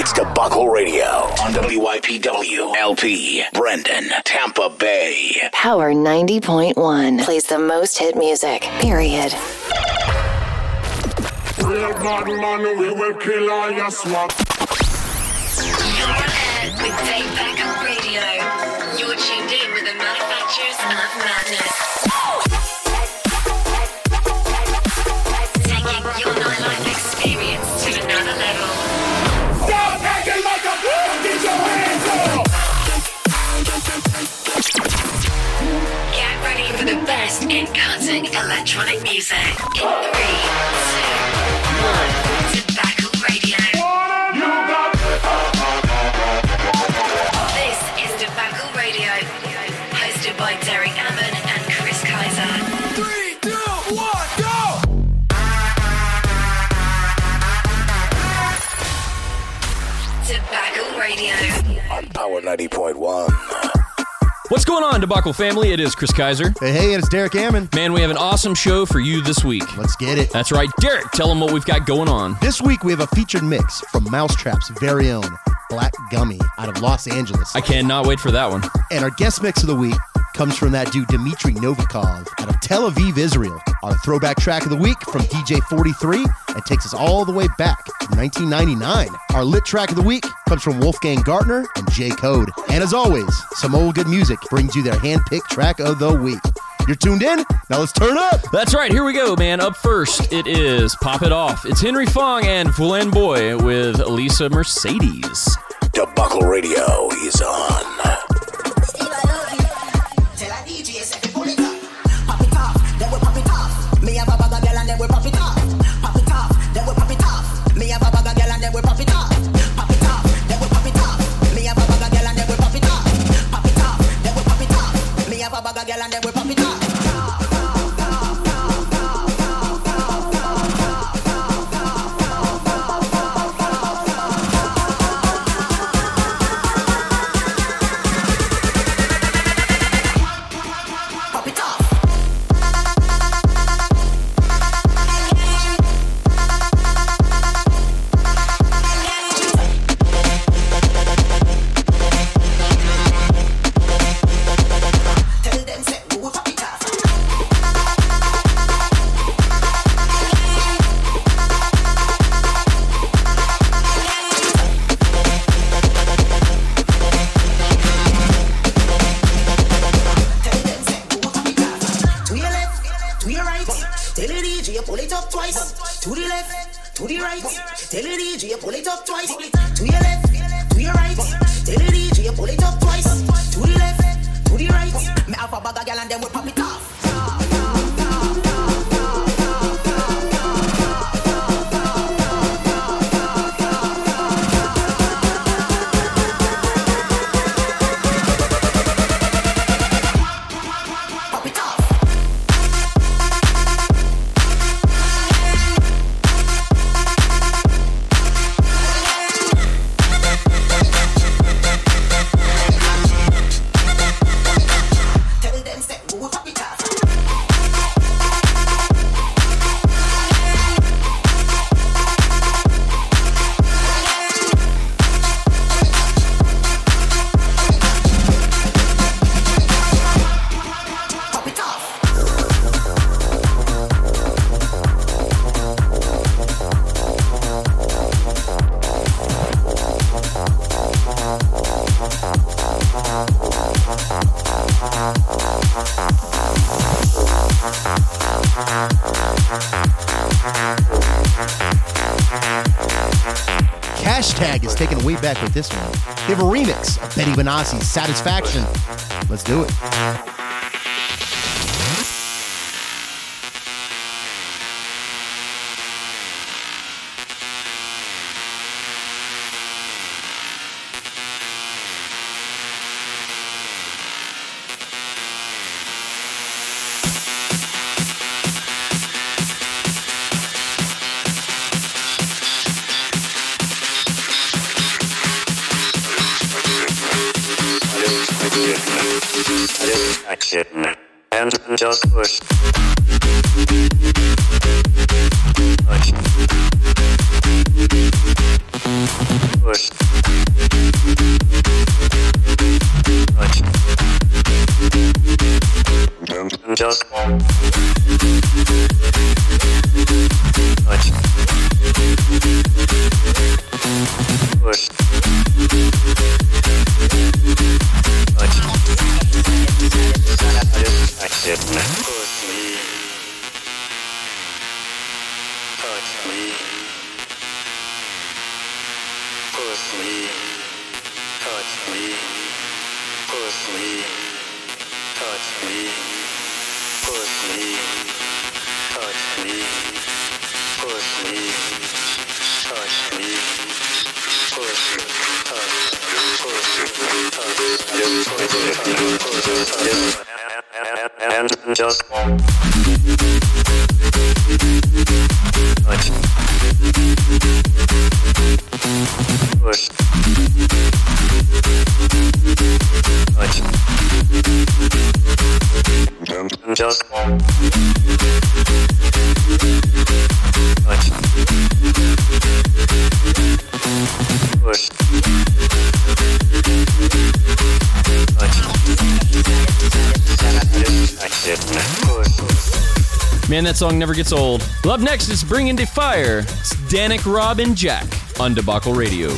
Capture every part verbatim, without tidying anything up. It's Debacle Radio on W Y P W L P, Brendan, Tampa Bay. Power ninety point one plays the most hit music, period. We are bad man, we will kill all your swap. You're ahead with Debacle Radio. You're tuned in with the manufacturers of madness. Taking your nightlife experience to another level. Stop acting like a fool! Get your hands up! Get ready for the best in cutting electronic music. In three, two, one, Tobacco Radio. This is Tobacco Radio, hosted by Derek Ammon and Chris Kaiser. Debacle Radio on Power ninety point one. What's going on, Debacle family? It is Chris Kaiser. Hey, hey, it's Derek Ammon. Man, we have an awesome show for you this week. Let's get it. That's right. Derek, tell them what we've got going on. This week, we have a featured mix from Mousetrap's very own Black Gummy out of Los Angeles. I cannot wait for that one. And our guest mix of the week comes from that dude, Dmitry Novikov, out of Tel Aviv, Israel. Our throwback track of the week from D J forty-three, and takes us all the way back to nineteen ninety-nine. Our lit track of the week comes from Wolfgang Gartner and J. Cole. And as always, some old good music brings you their hand-picked track of the week. You're tuned in. Now let's turn up. That's right. Here we go, man. Up first, it is Pop It Off. It's Henry Fong and Fulan Boy with Alisa Mercedes. Debacle Radio is on. Hashtag is taken way back with this one. They have a remix of Betty Bonassi's Satisfaction. Let's do it. Just push. Push. Man, that song never gets old. Well, up next is Bring In The Fire. It's Danic, Rob, and Jack on Debacle Radio.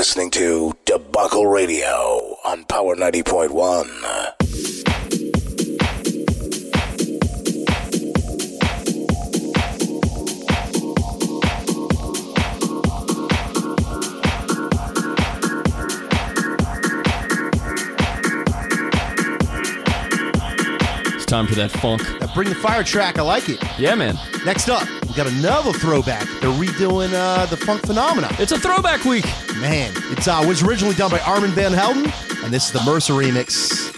Listening to Debacle Radio on Power ninety point one. time for that funk. Now bring the fire track. I like it. Yeah, man. Next up, we got another throwback. They're redoing uh, the funk phenomena. It's a throwback week. Man, it uh, was originally done by Armin Van Helden, and this is the Mercer remix.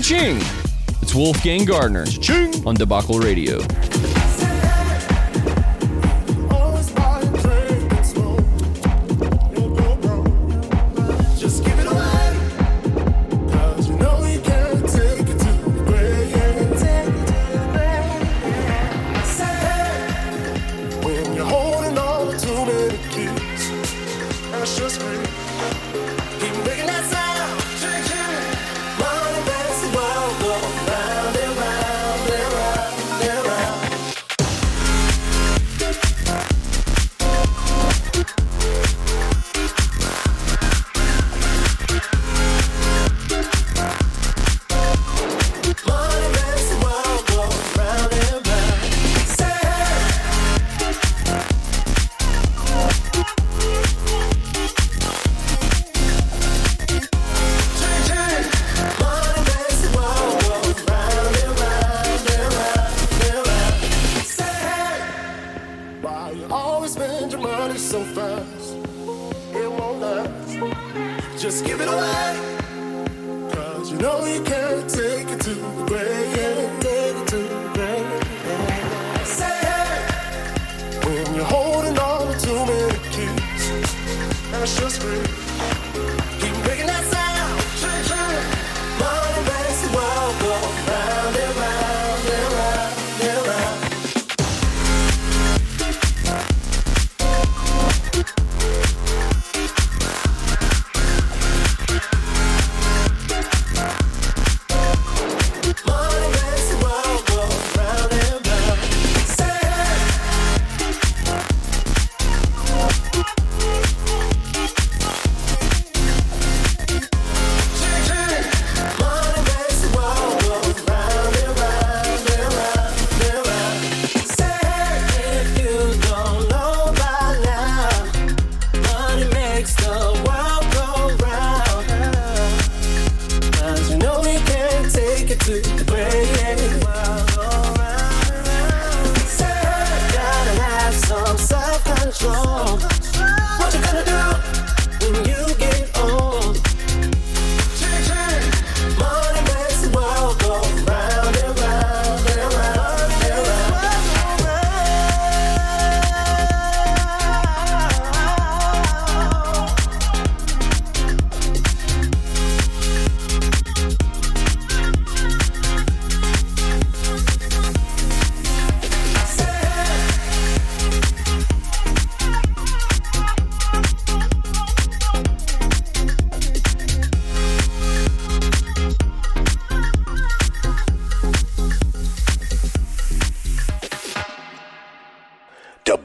Ching. It's Wolfgang Gartner. Ching. On Debacle Radio.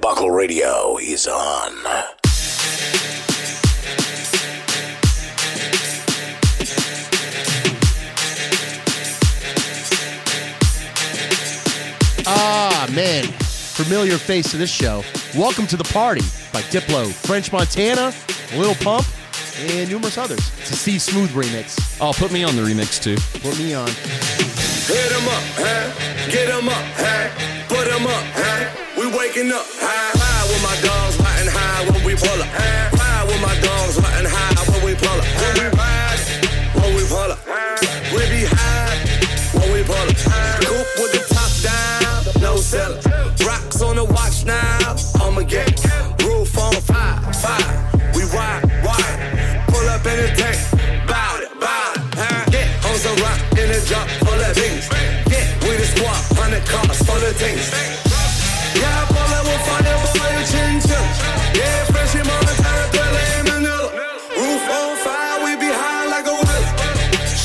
Debacle Radio is on. Ah, man. Familiar face to this show. Welcome to the Party by Diplo, French Montana, Lil Pump, and numerous others. It's a Steve Smooth remix. Oh, put me on the remix, too. Put me on. Hit 'em up, huh? Get 'em up, huh? Put 'em up, huh? We waking up, high, high with my dogs, riding high when we pull up. High, high with my dogs, riding high when we pull up. When we ride, when we pull up. We be high when we pull up. Coop with the top down, no seller. Rocks on the watch now, I'ma get it. Roof on fire, fire. We wide, wide. Pull up in the tank, bout it, bout it. Huh? Get on some rock in the drop, full of things. Get with the squad, hundred cars full of things. Yeah, I pull up with fire, boy, and chin chill. Yeah, fresh in Montana, Thriller and Manila. Roof on fire, we be high like a wheel.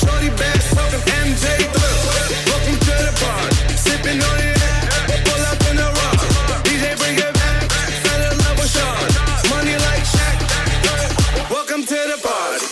Shorty bad, talking M J Thrill. Welcome to the party, sipping on the air. Pull up in the rock, D J bring it back. Fell in love with Sean, money like Shaq. Welcome to the party.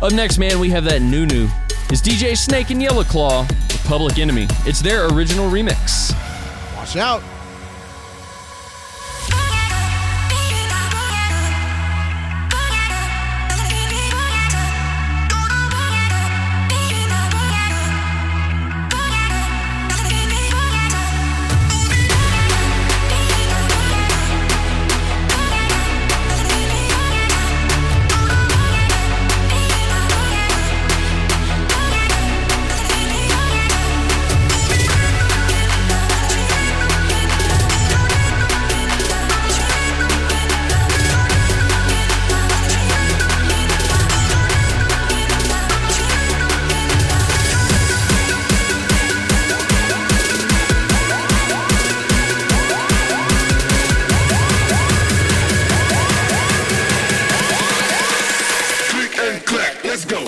Up next, man, we have that new new. It's D J Snake and Yellow Claw with Public Enemy. It's their original remix. Watch out. Let's go.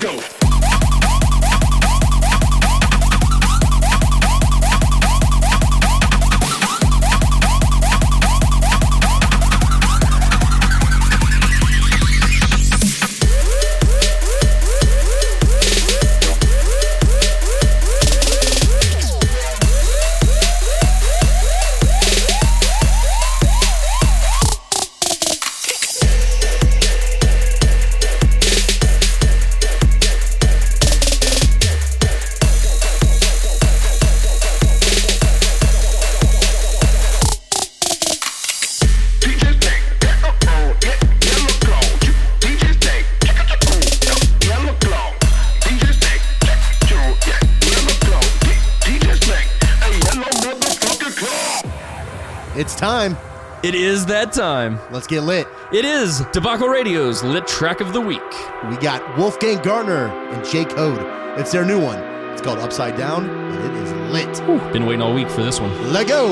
go. Time. It is that time. Let's get lit. It is Debacle Radio's Lit Track of the Week. We got Wolfgang Gartner and J. Cole. It's their new one. It's called Upside Down, and it is lit. Ooh, been waiting all week for this one. Let go.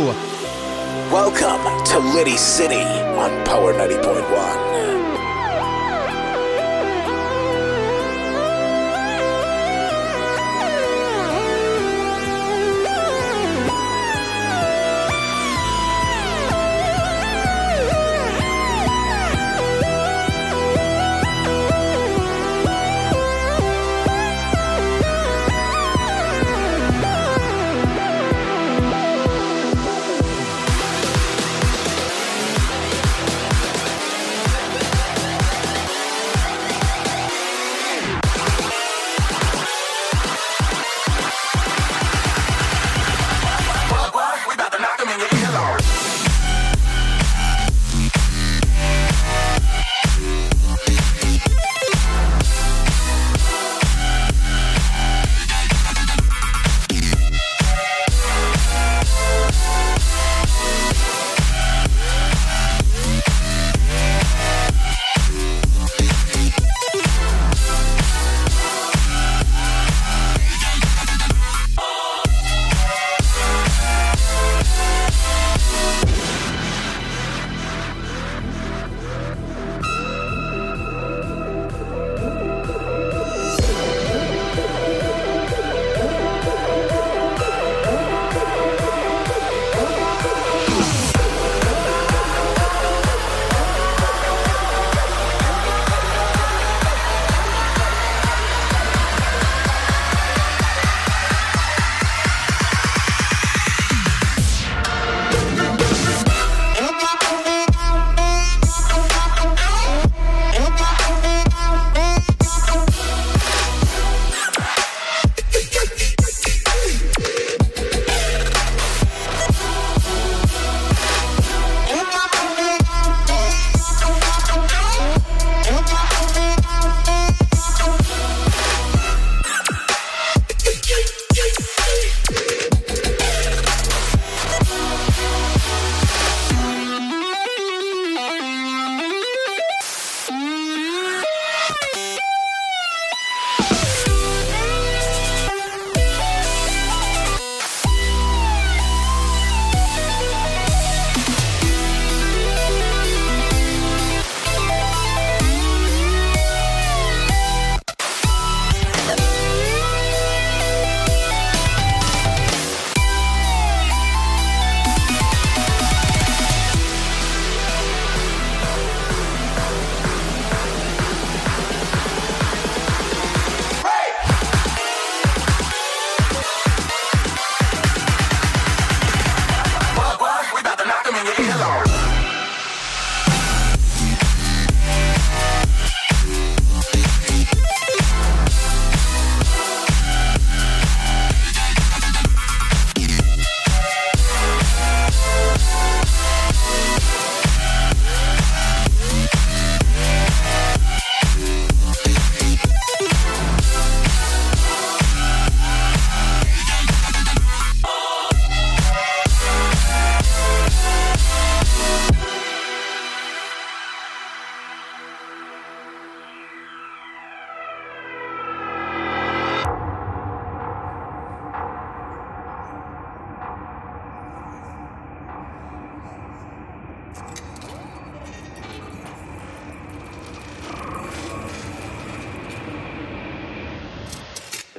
Welcome to Litty City on Power ninety point one.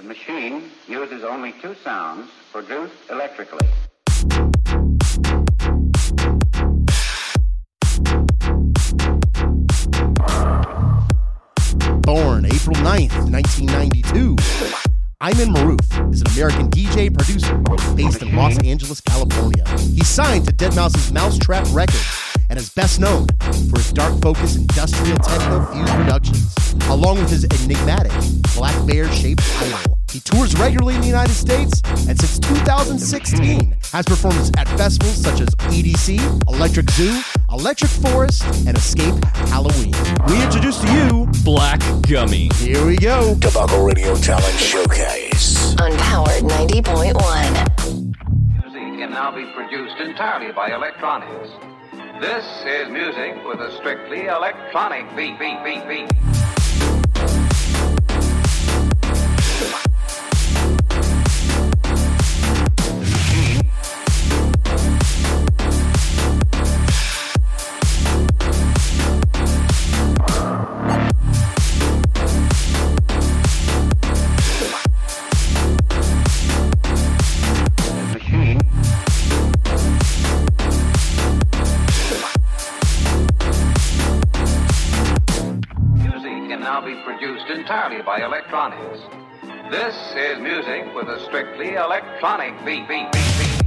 The machine uses only two sounds produced electrically. Born April ninth, nineteen ninety-two, Ayman Maroof is an American D J producer based in Los Angeles, California. He's signed to dead mouse's Mousetrap Records and is best known for his dark focus industrial techno-fused productions, along with his enigmatic black bear-shaped idol. He tours regularly in the United States and since two thousand sixteen has performed at festivals such as E D C, Electric Zoo, Electric Forest, and Escape Halloween. We introduce to you Black Gummy. Here we go. Tobacco Radio Talent Showcase on Power ninety point one. Music can now be produced entirely by electronics. This is music with a strictly electronic beat, beat, beat, beat. Entirely by electronics. This is music with a strictly electronic beat, beat, beat, beat.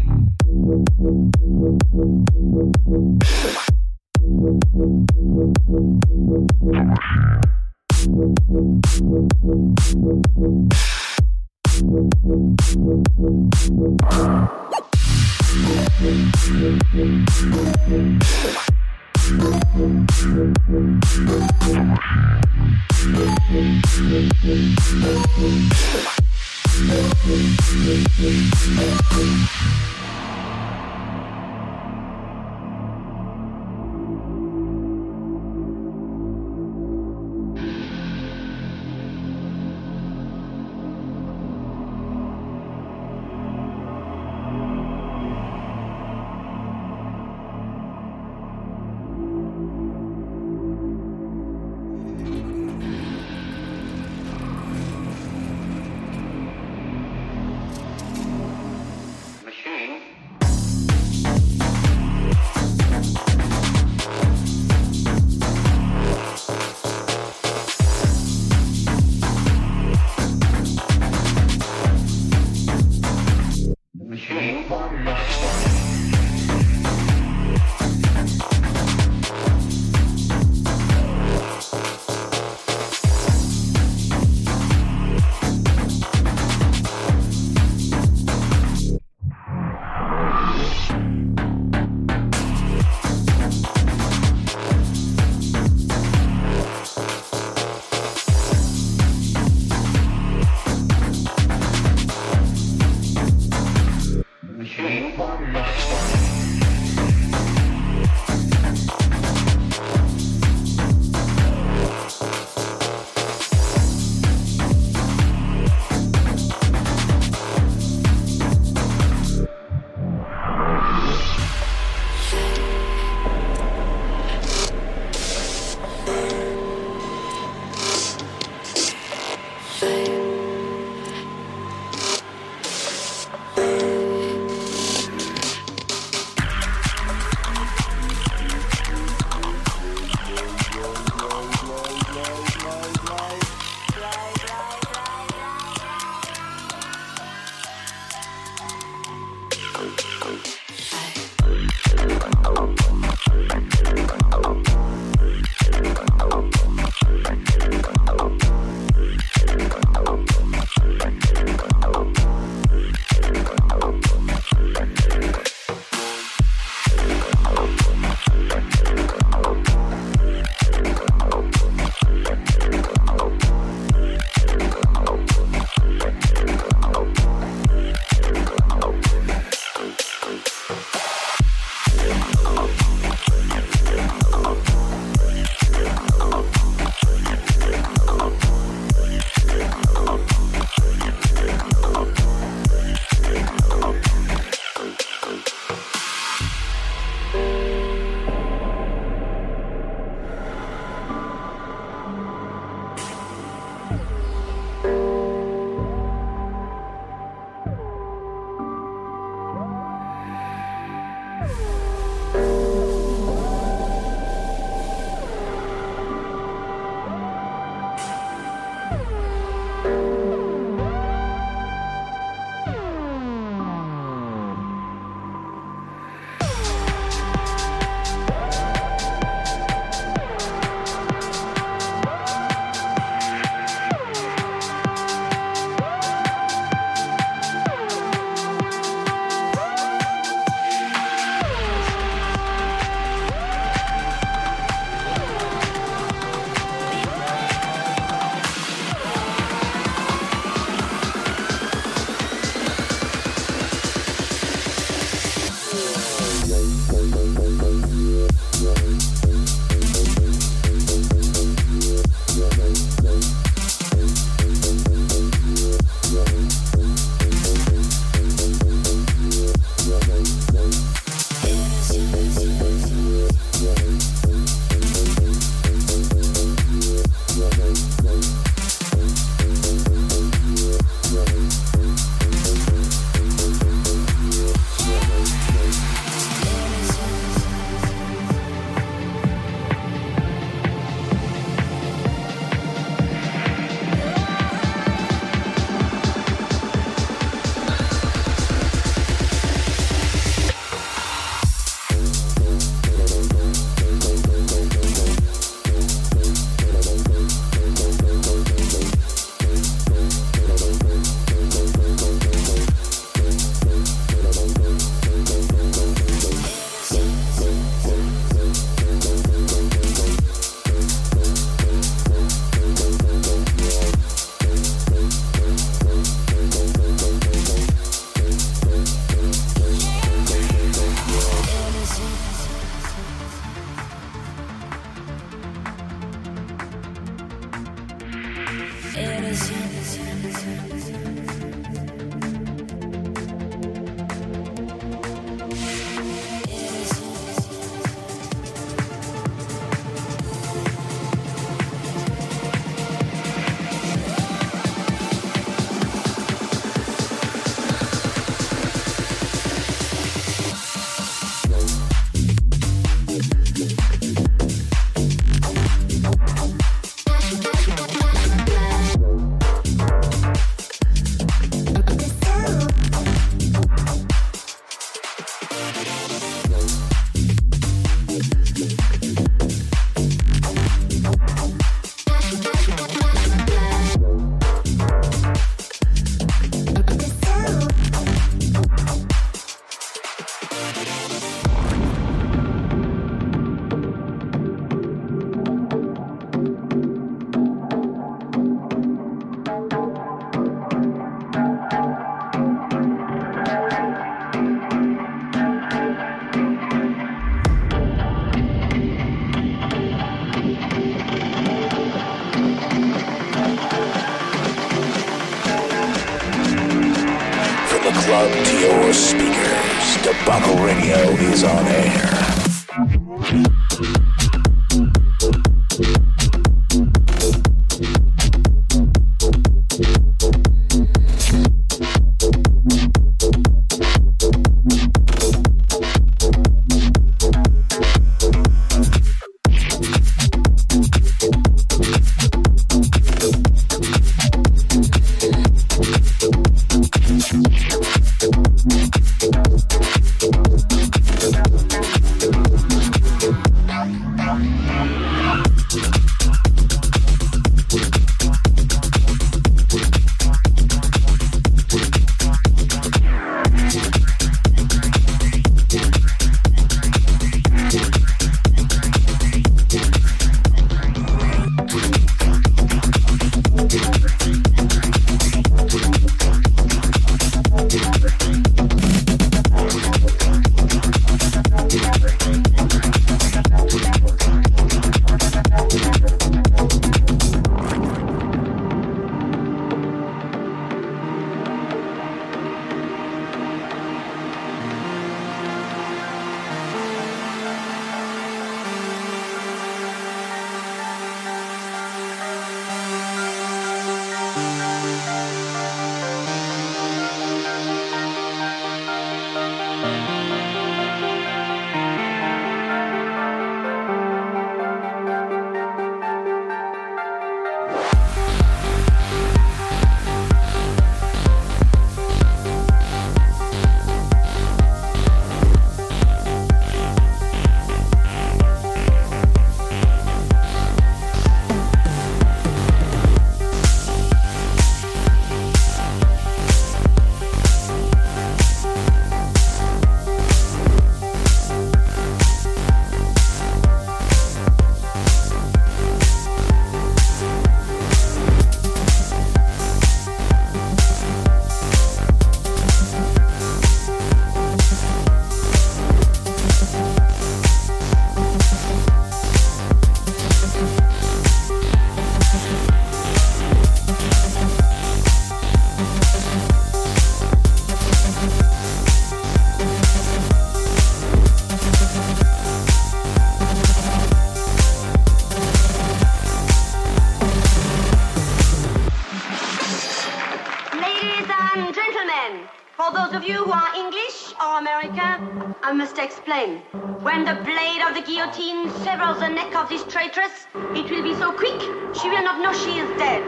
When the blade of the guillotine severs the neck of this traitress, it will be so quick she will not know she is dead.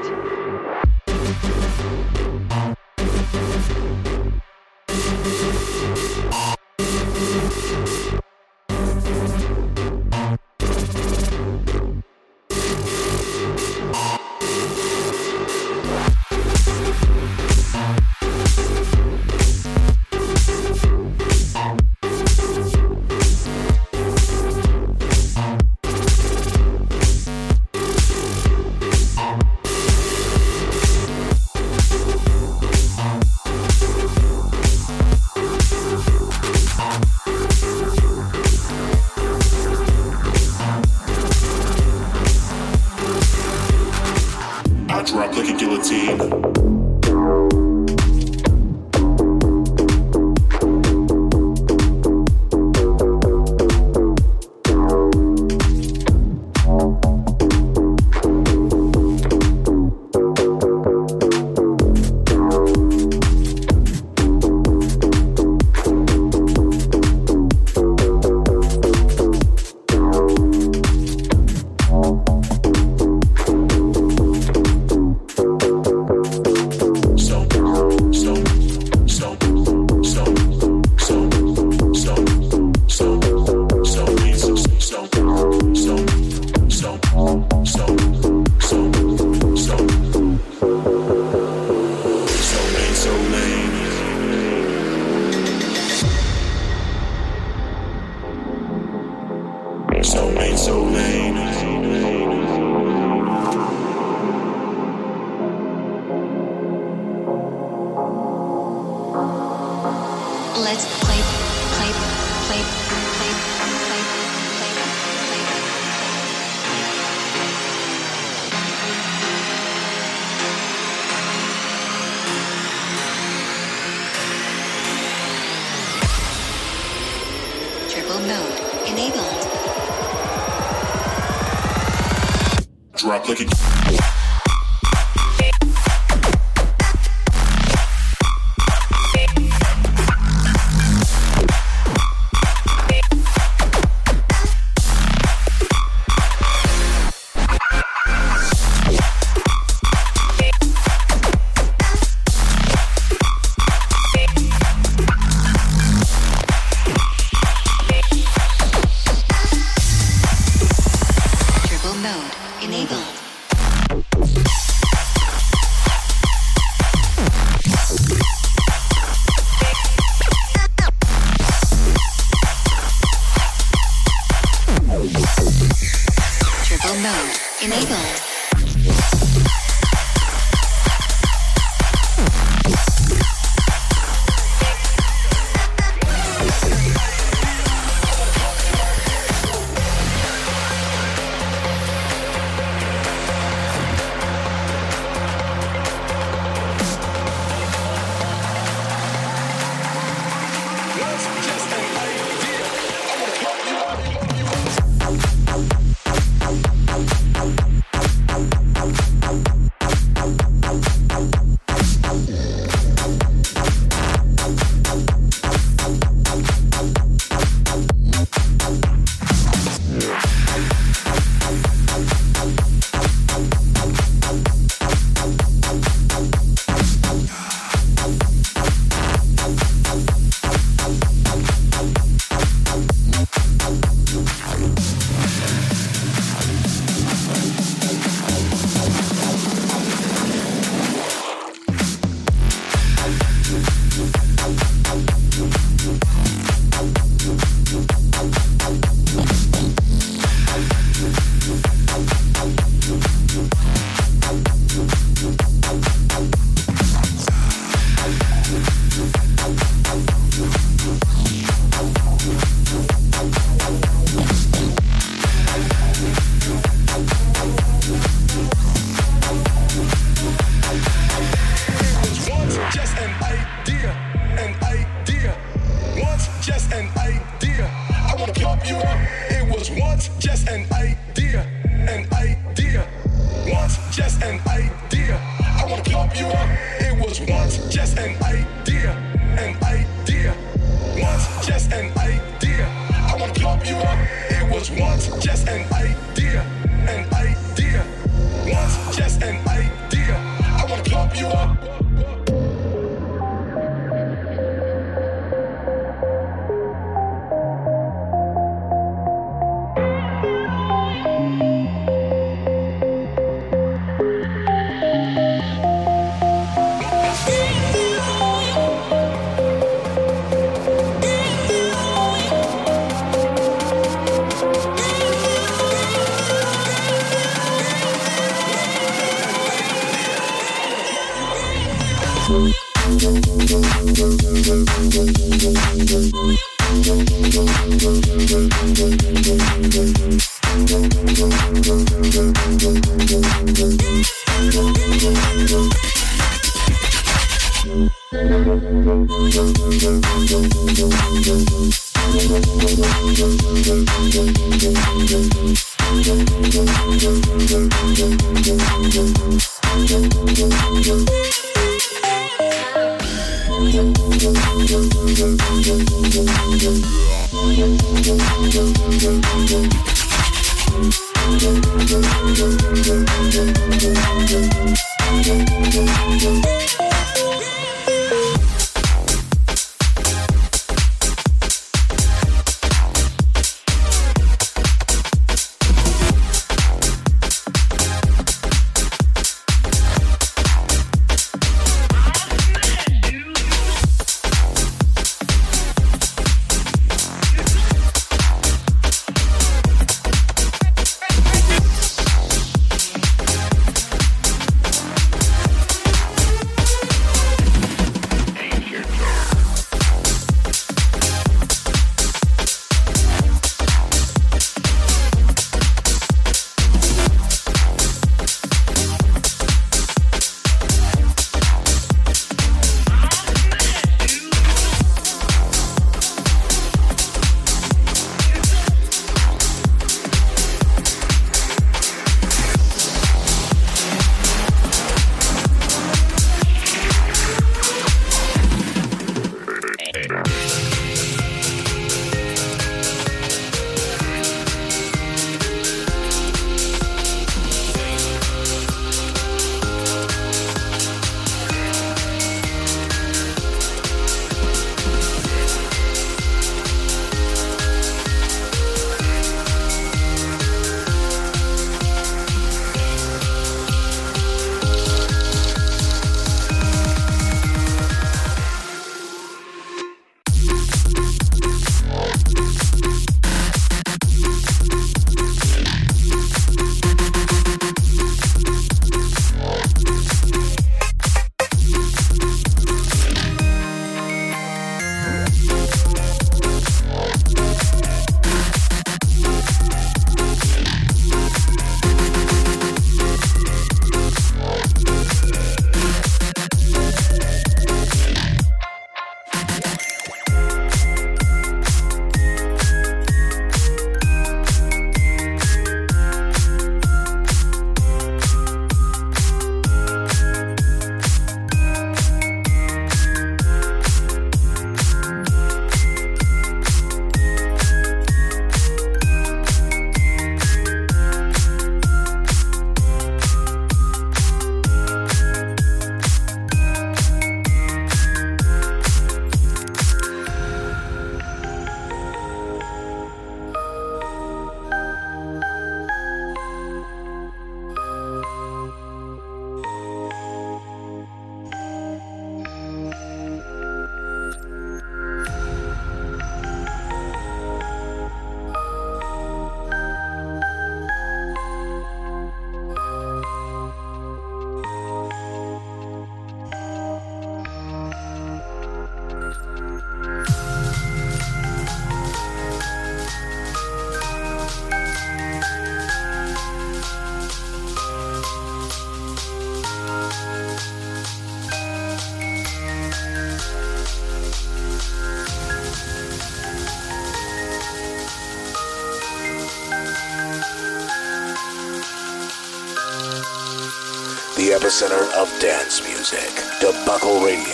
Epicenter of dance music, Debacle Radio.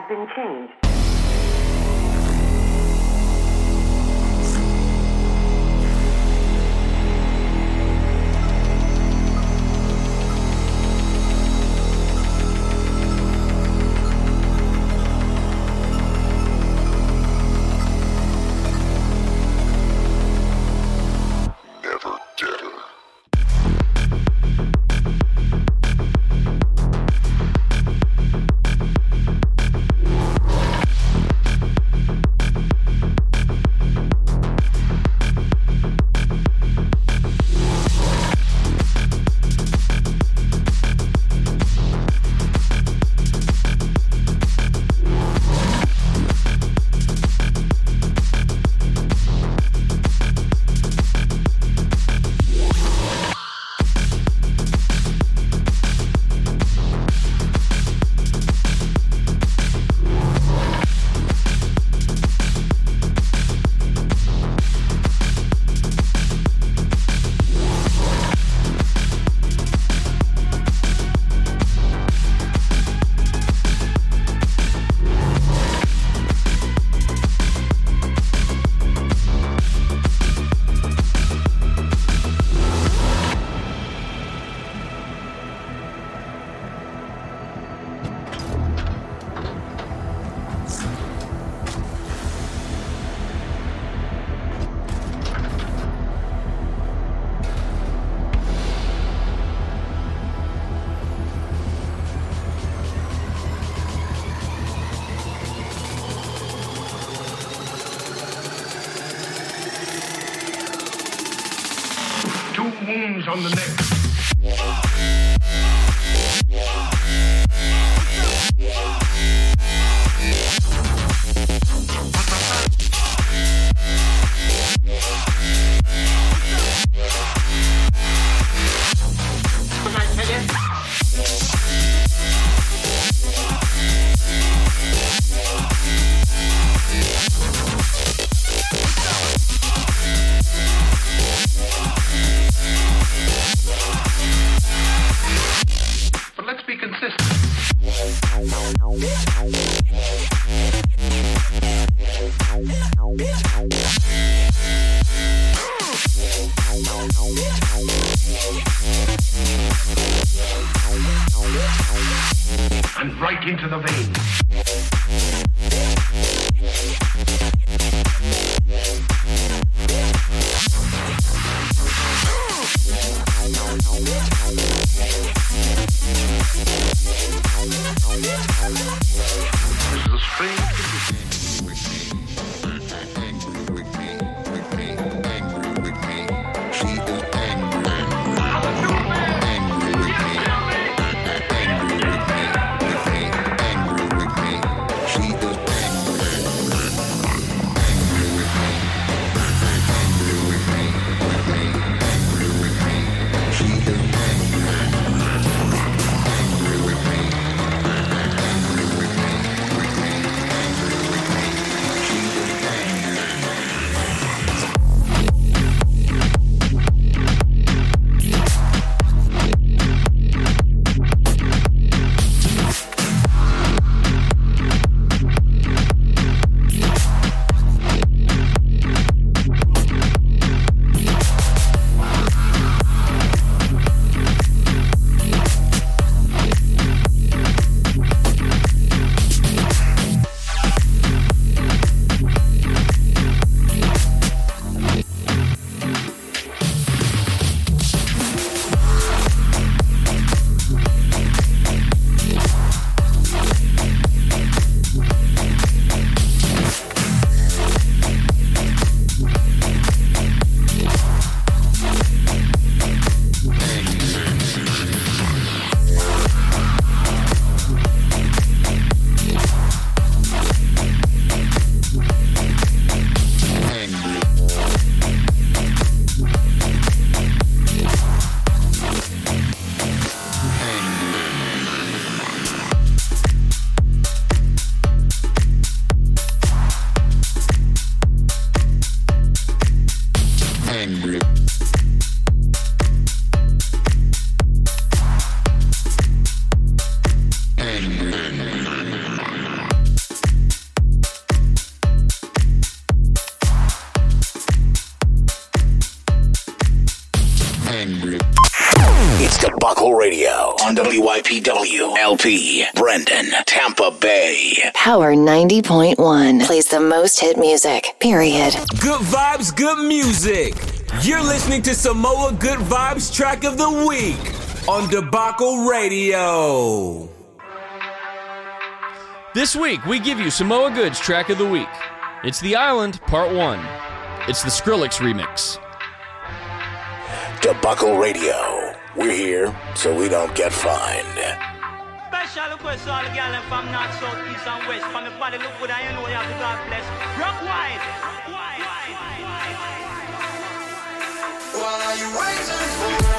has been changed. On the neck. Debacle Radio on W Y P W L P, Brendan, Tampa Bay. Power ninety point one plays the most hit music, period. Good vibes, good music. You're listening to Samoa Good Vibes Track of the Week on Debacle Radio. This week, we give you Samoa Good's Track of the Week. It's The Island, Part one. It's the Skrillex remix. Debacle Radio. We're here so we don't get fined. Special request to all the gals from north, south, east, and west. From the body, look good, I know you have to God bless. Rock wise. What are you waiting for?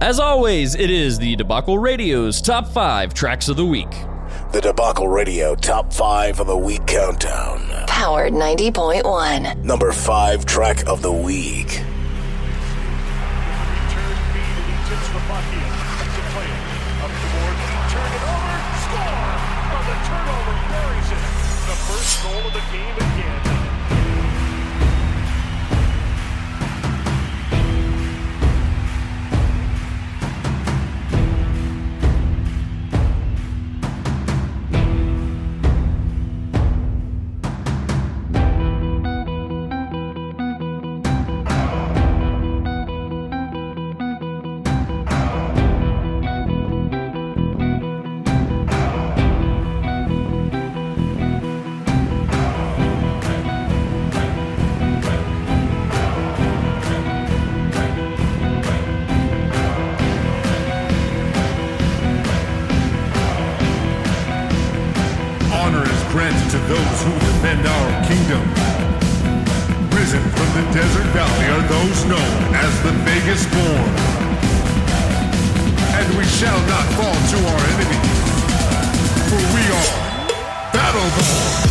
As always, it is the Debacle Radio's Top five Tracks of the Week. The Debacle Radio Top five of the Week Countdown. Powered ninety point one. Number five Track of the Week. shall not fall to our enemies, for we are battle-born.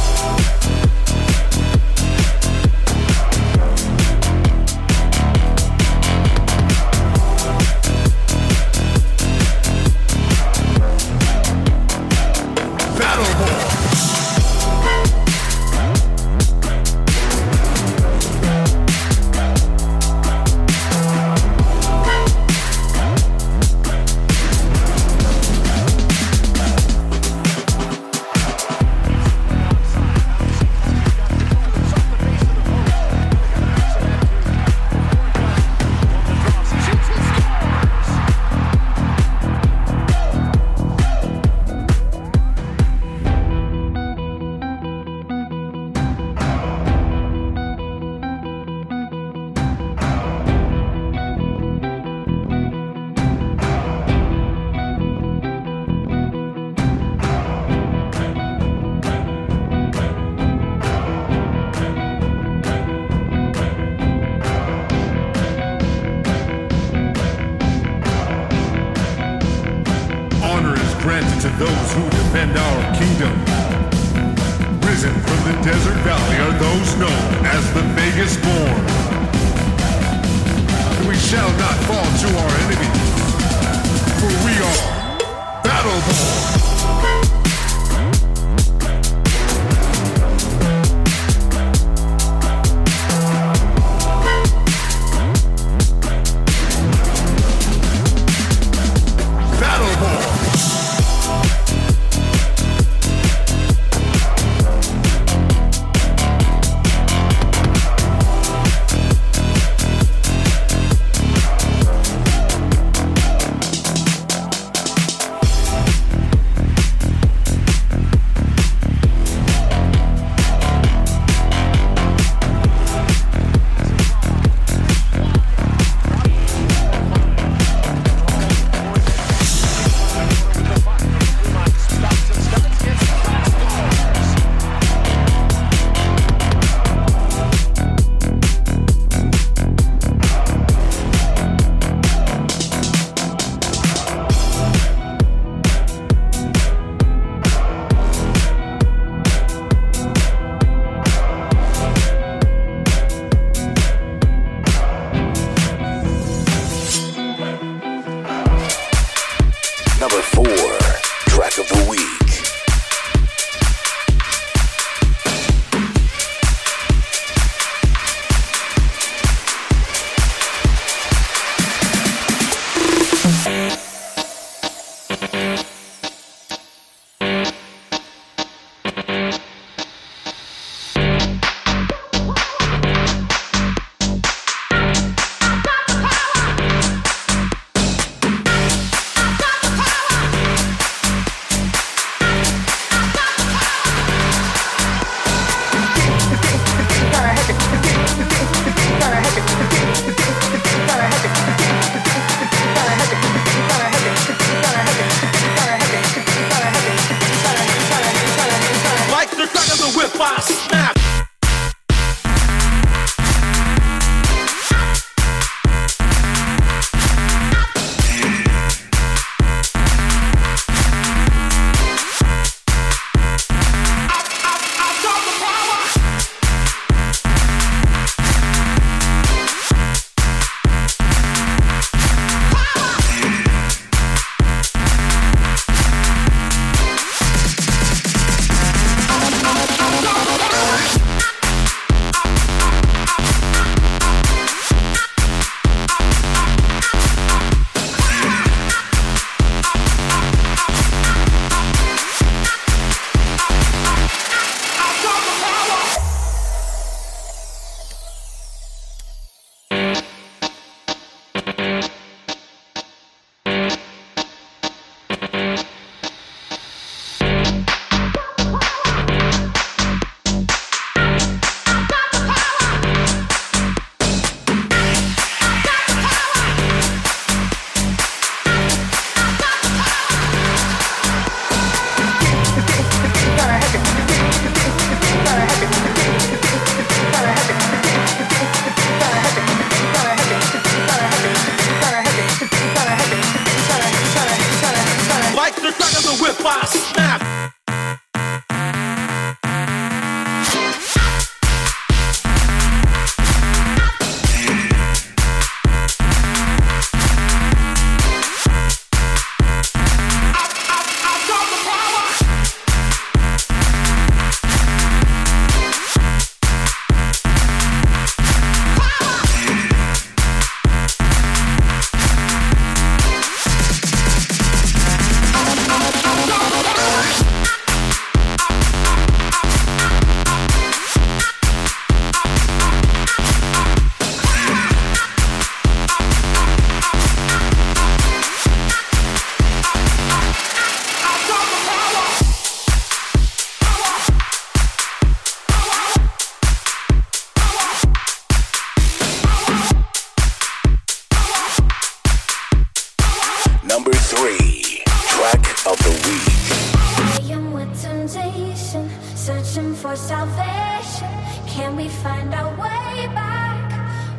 find our way back,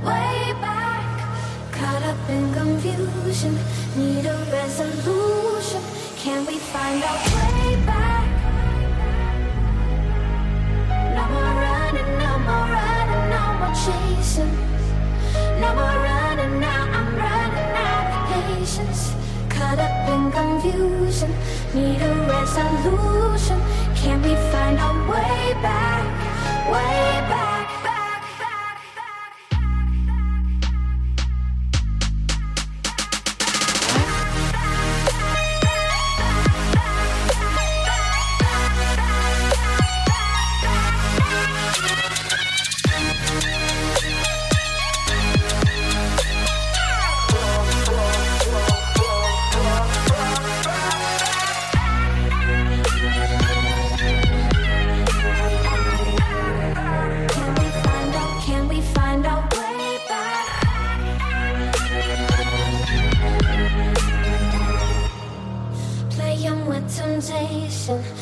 way back. Caught up in confusion, need a resolution. Can we find our way back? No more running, no more running, no more chasing. No more running, now I'm running out of patience. Caught up in confusion, need a resolution. Can we find our way back, way back?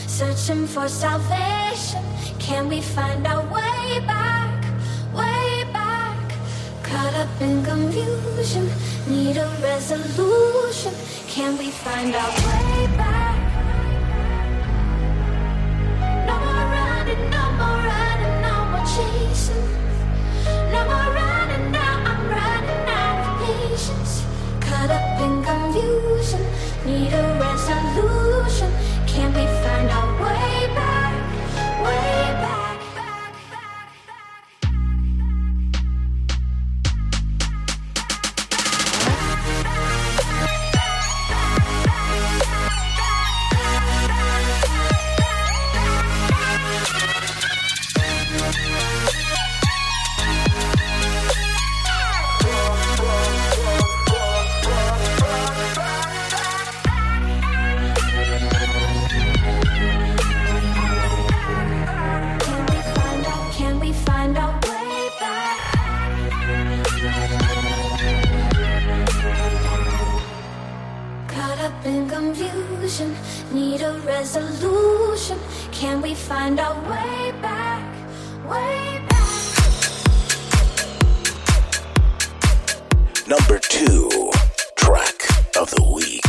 Searching for salvation, can we find our way back, way back? Caught up in confusion, need a resolution. Can we find our way back? No more running, no more running, no more chasing. No more running, now I'm running out of patience. Caught up in confusion, need a resolution. Can we find our way back, way back, back, back, need a resolution. Can we find our way back, way back? Number two, track of the week.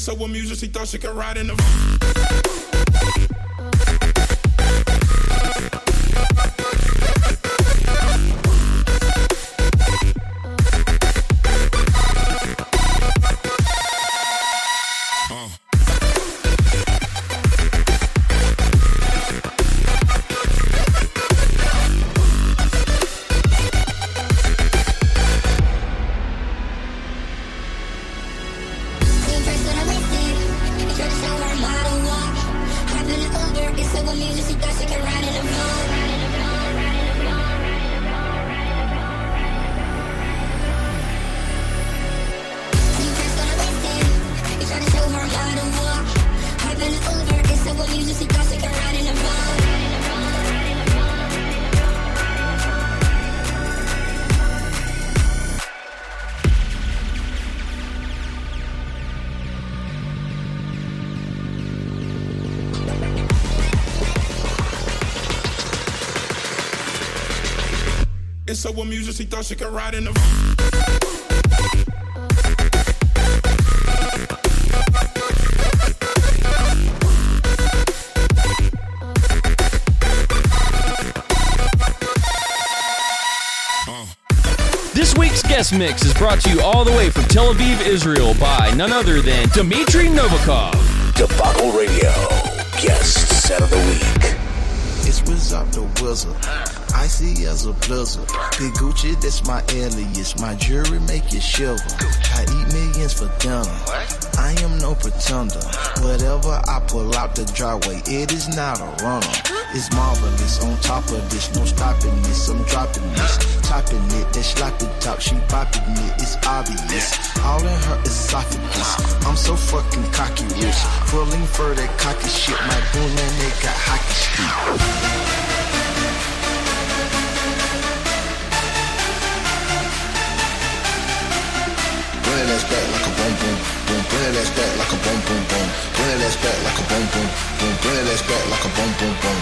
So with music, she thought she could ride in the... So with music, she thought she could ride in the... This week's guest mix is brought to you all the way from Tel Aviv, Israel by none other than Dmitry Novikov. Debacle Radio, guest set of the week. It's Wizard the Wizard. Icy as a blizzard. Big Gucci, that's my alias. My jewelry make you shiver. I eat millions for dinner. I am no pretender. Whatever I pull out the driveway, it is not a runner. It's marvelous. On top of this, no stopping this. I'm dropping this, topping it. That sloppy top, she popping it. It's obvious. All in her esophagus. I'm so fucking cocky, rich. Pulling for that cocky shit. My boom and they got hockey stick. Bring that ass back like a boom boom boom. Bring that ass back like a boom boom boom. Bring that ass back like a boom boom boom.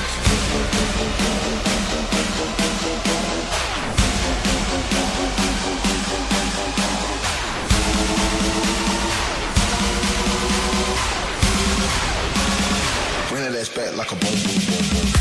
Bring that ass back like a boom boom boom. Bring that ass back like a boom boom boom boom.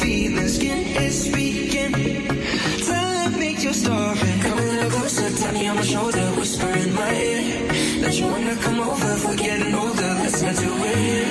feeling, skin is speaking. Tell me your story. Come a little closer, tap me on my shoulder, whisper in my ear. Don't you wanna come over? If we're getting older, let's not do it here.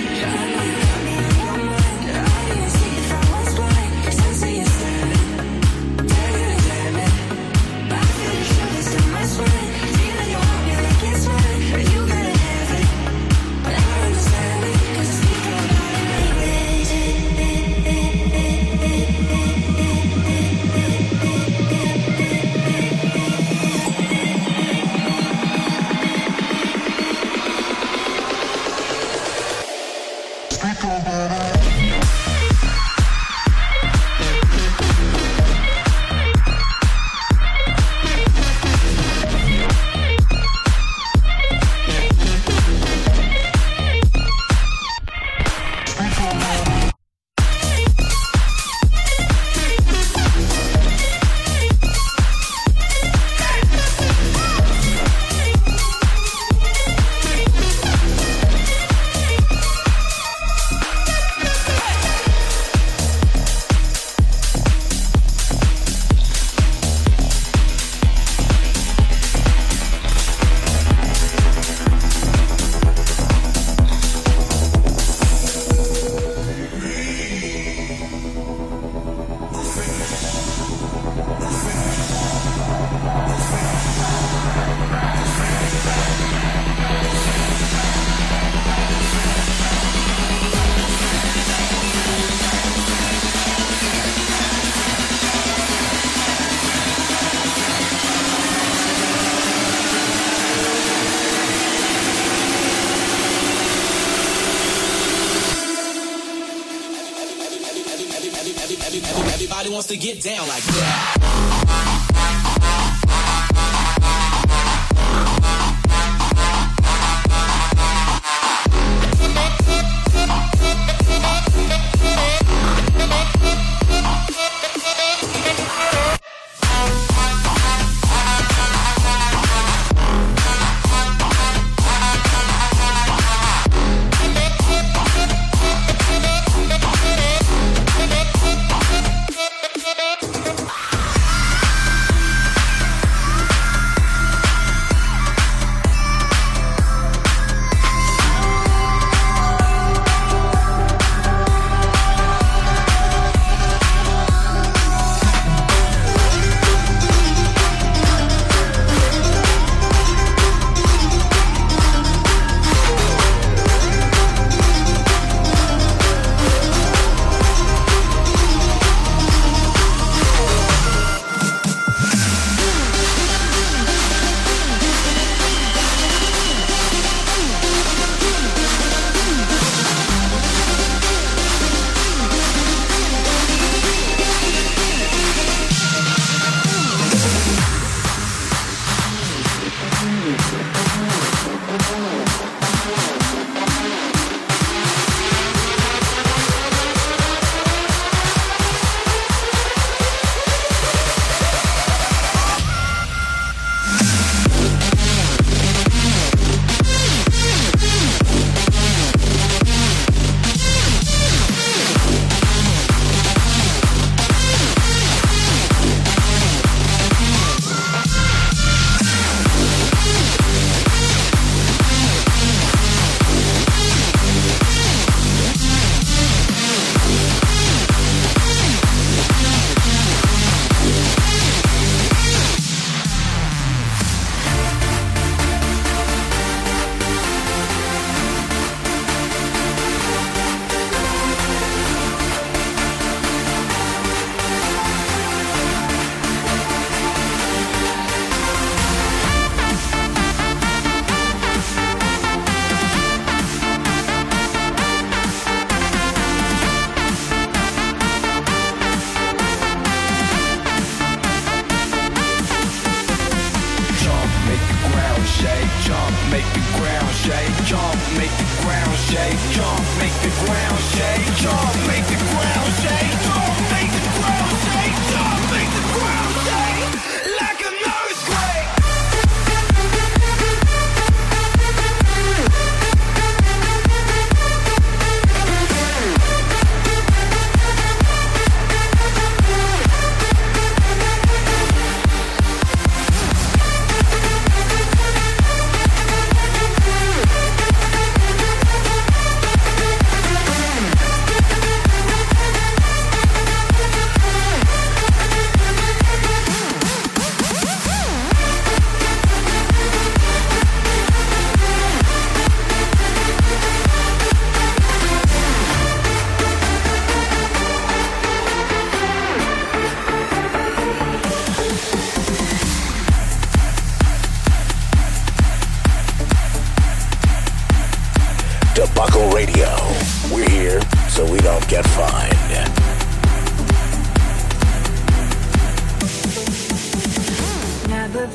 Everybody wants to get down like that.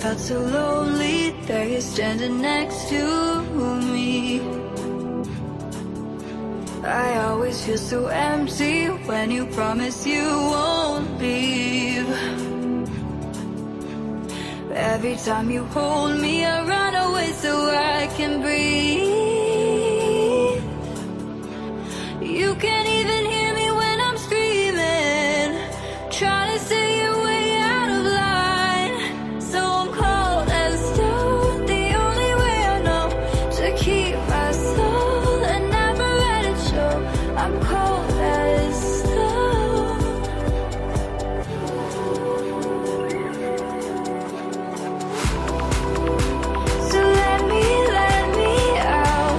felt so lonely. There you're standing next to me. I always feel so empty when you promise you won't leave. Every time you hold me, I run away so I can breathe. You can't even hear me when I'm screaming, trying to say. So let me, let me out.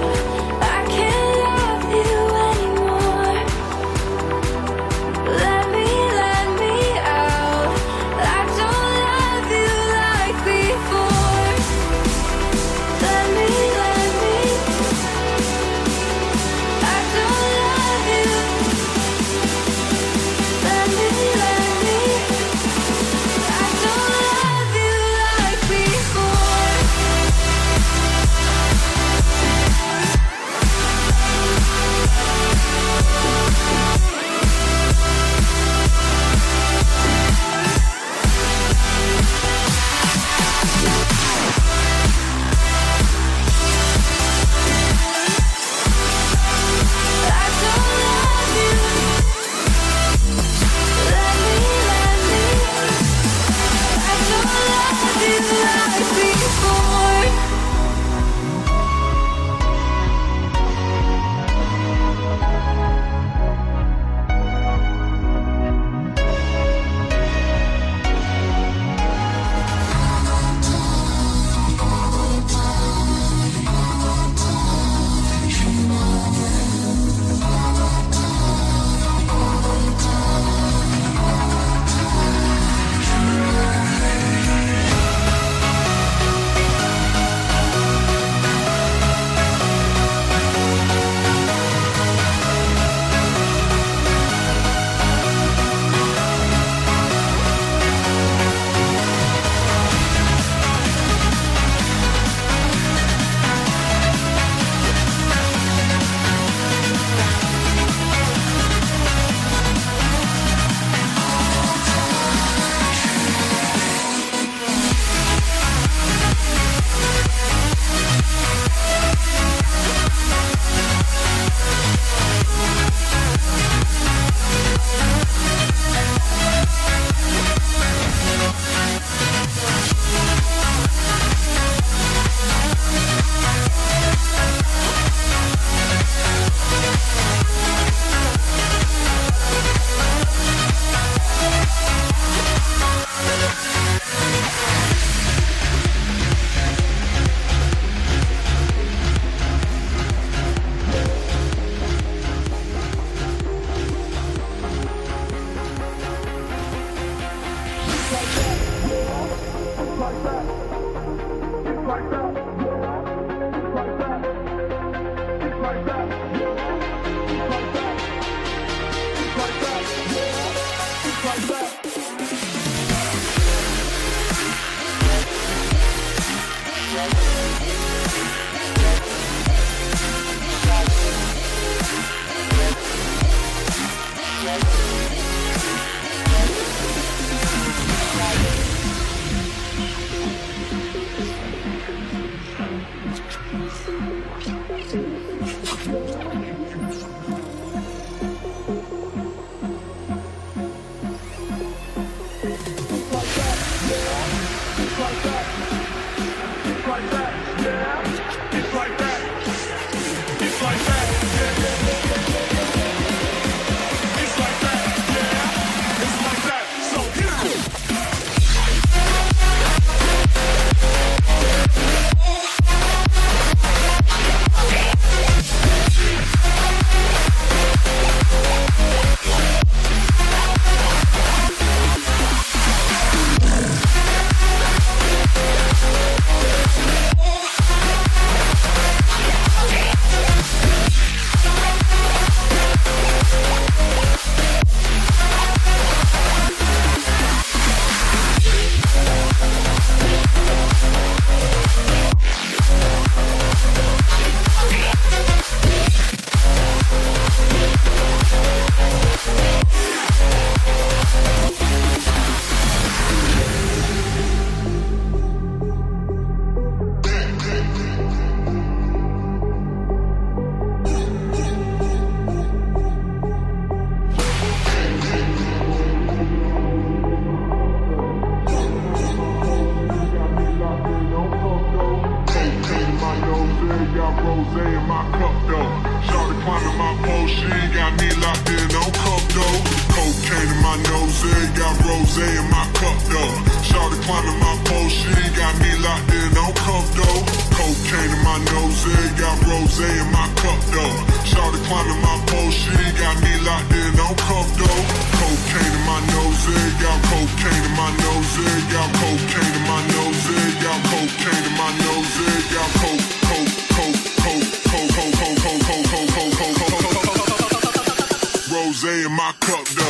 Said got rosé in my cup though. Shawty climbing my pole, she ain't got me locked in, I'm cuffed though. Cocaine in my nose, it got rosé in my cup though. Shawty climbing my pole, she ain't got me locked in, I'm cuffed though. Cocaine in my nose, it got cocaine in my nose, it got cocaine in my nose, it got cocaine in my nose, it got coke, coke, coke, coke, coke, coke, coke, coke, coke, coke, coke, coke, coke, coke, coke, rosé in my cup though.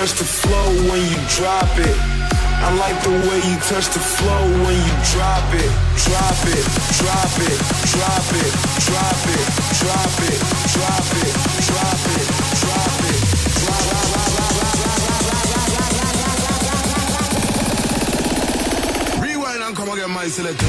Touch the flow when you drop it. I like the way you touch the flow when you drop it, drop it, drop it, drop it, drop it, drop it, drop it, drop it, drop it, drop it. Rewind and come again, my selector.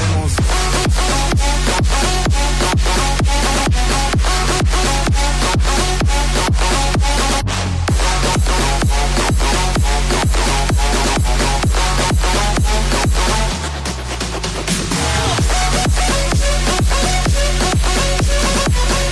We'll be right back.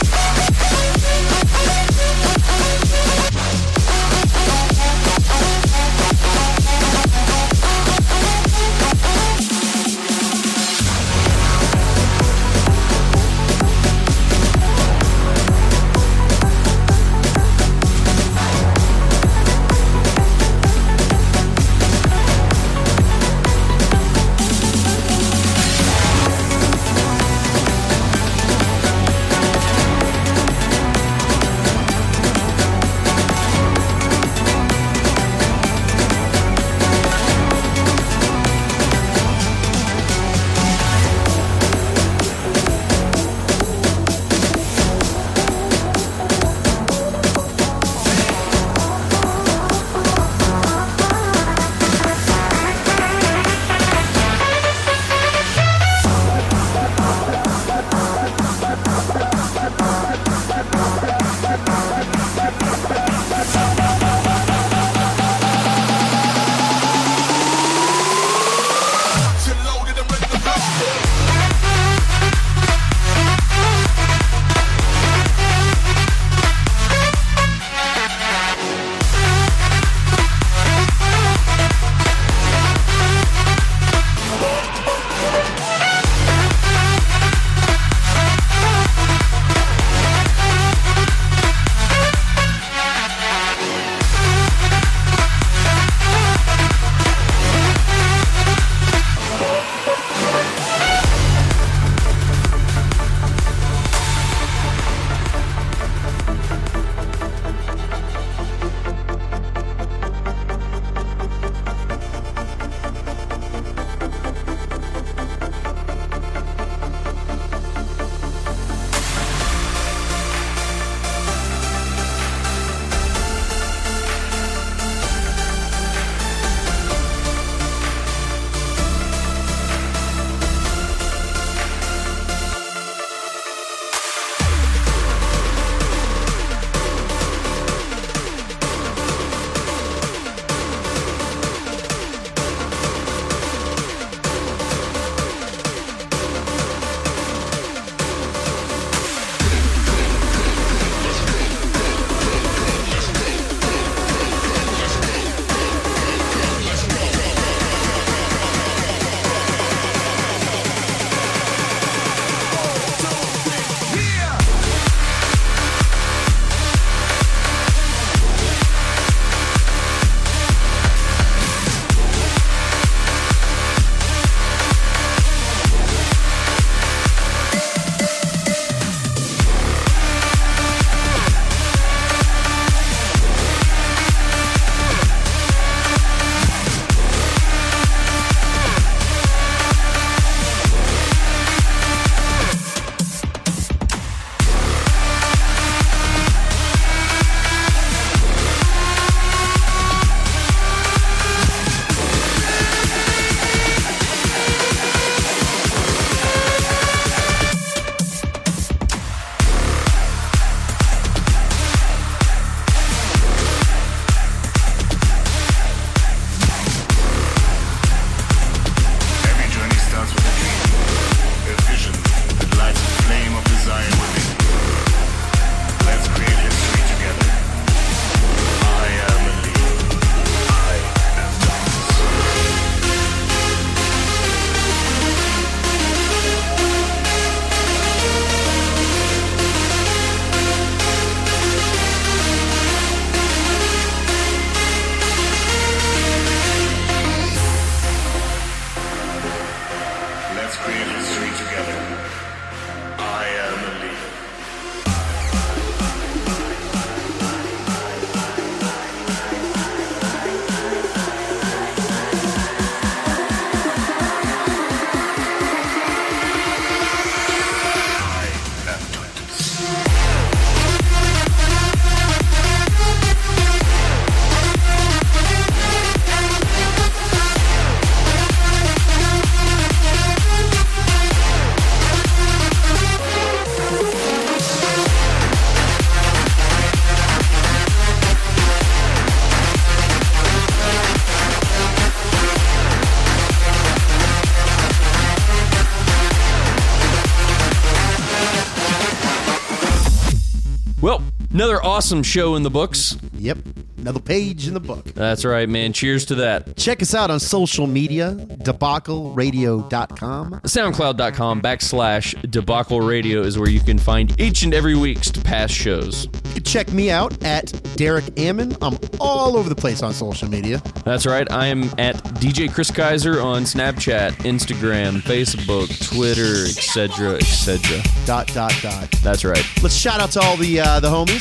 Well, another awesome show in the books. Yep. Another page in the book. That's right, man. Cheers to that. Check us out on social media, debacle radio dot com. SoundCloud.com backslash Debacle Radio is where you can find each and every week's past shows. You can check me out at Derek Ammon. I'm all over the place on social media. That's right. I am at D J Chris Kaiser on Snapchat, Instagram, Facebook, Twitter, et cetera, et cetera. Dot, dot, dot. That's right. Let's shout out to all the, uh, the homies.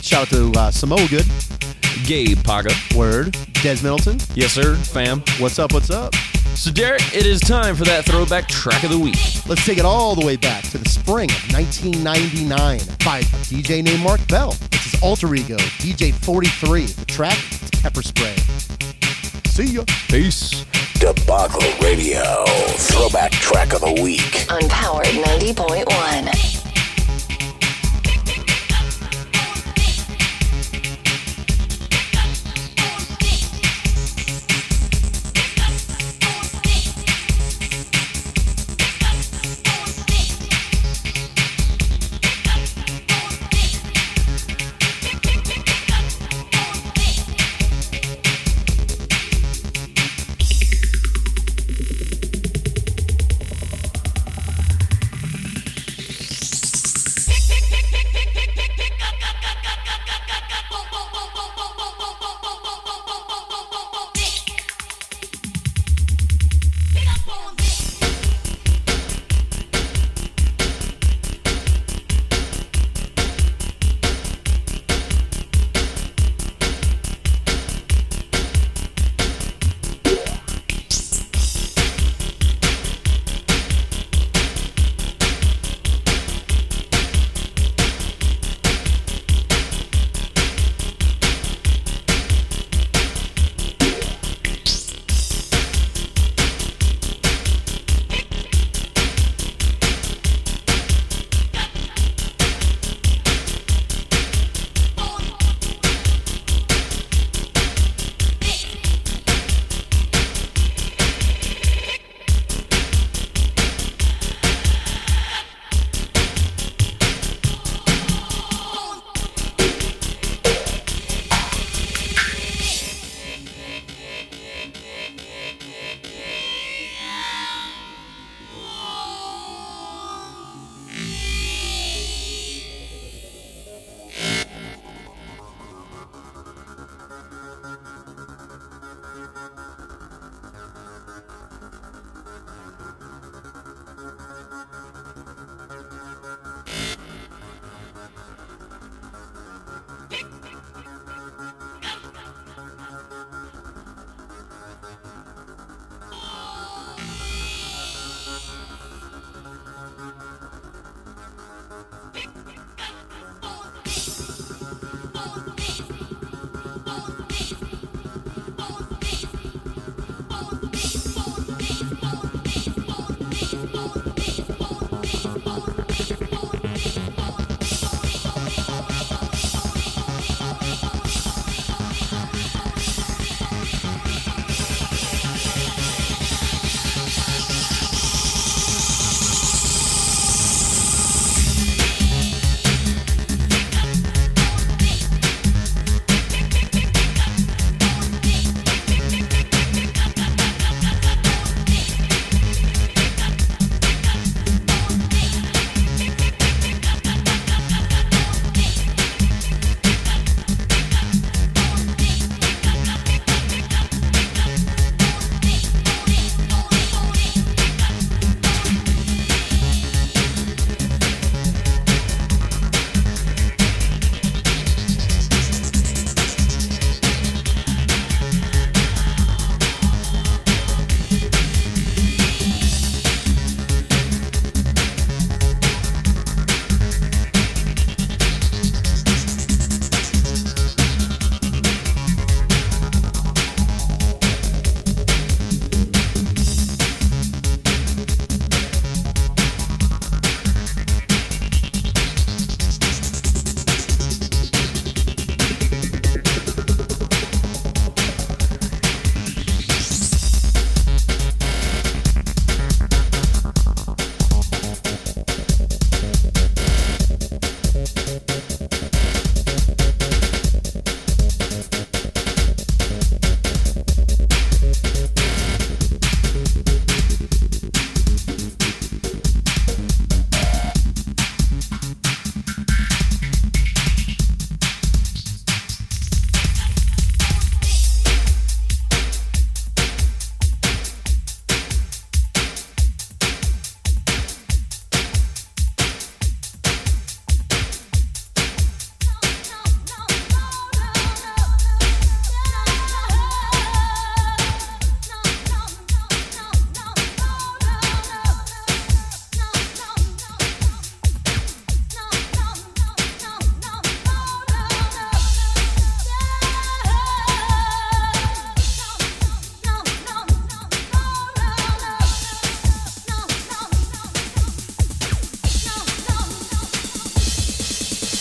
Shout out to uh, Samoa Good. Gabe Paga. Word. Des Middleton. Yes, sir. Fam. What's up? What's up? So, Derek, it is time for that throwback track of the week. Let's take it all the way back to the spring of nineteen ninety-nine by a D J named Mark Bell. This is Alter Ego, D J forty-three. The track is Pepper Spray. See ya. Peace. Debacle Radio. Throwback track of the week. On Power ninety point one.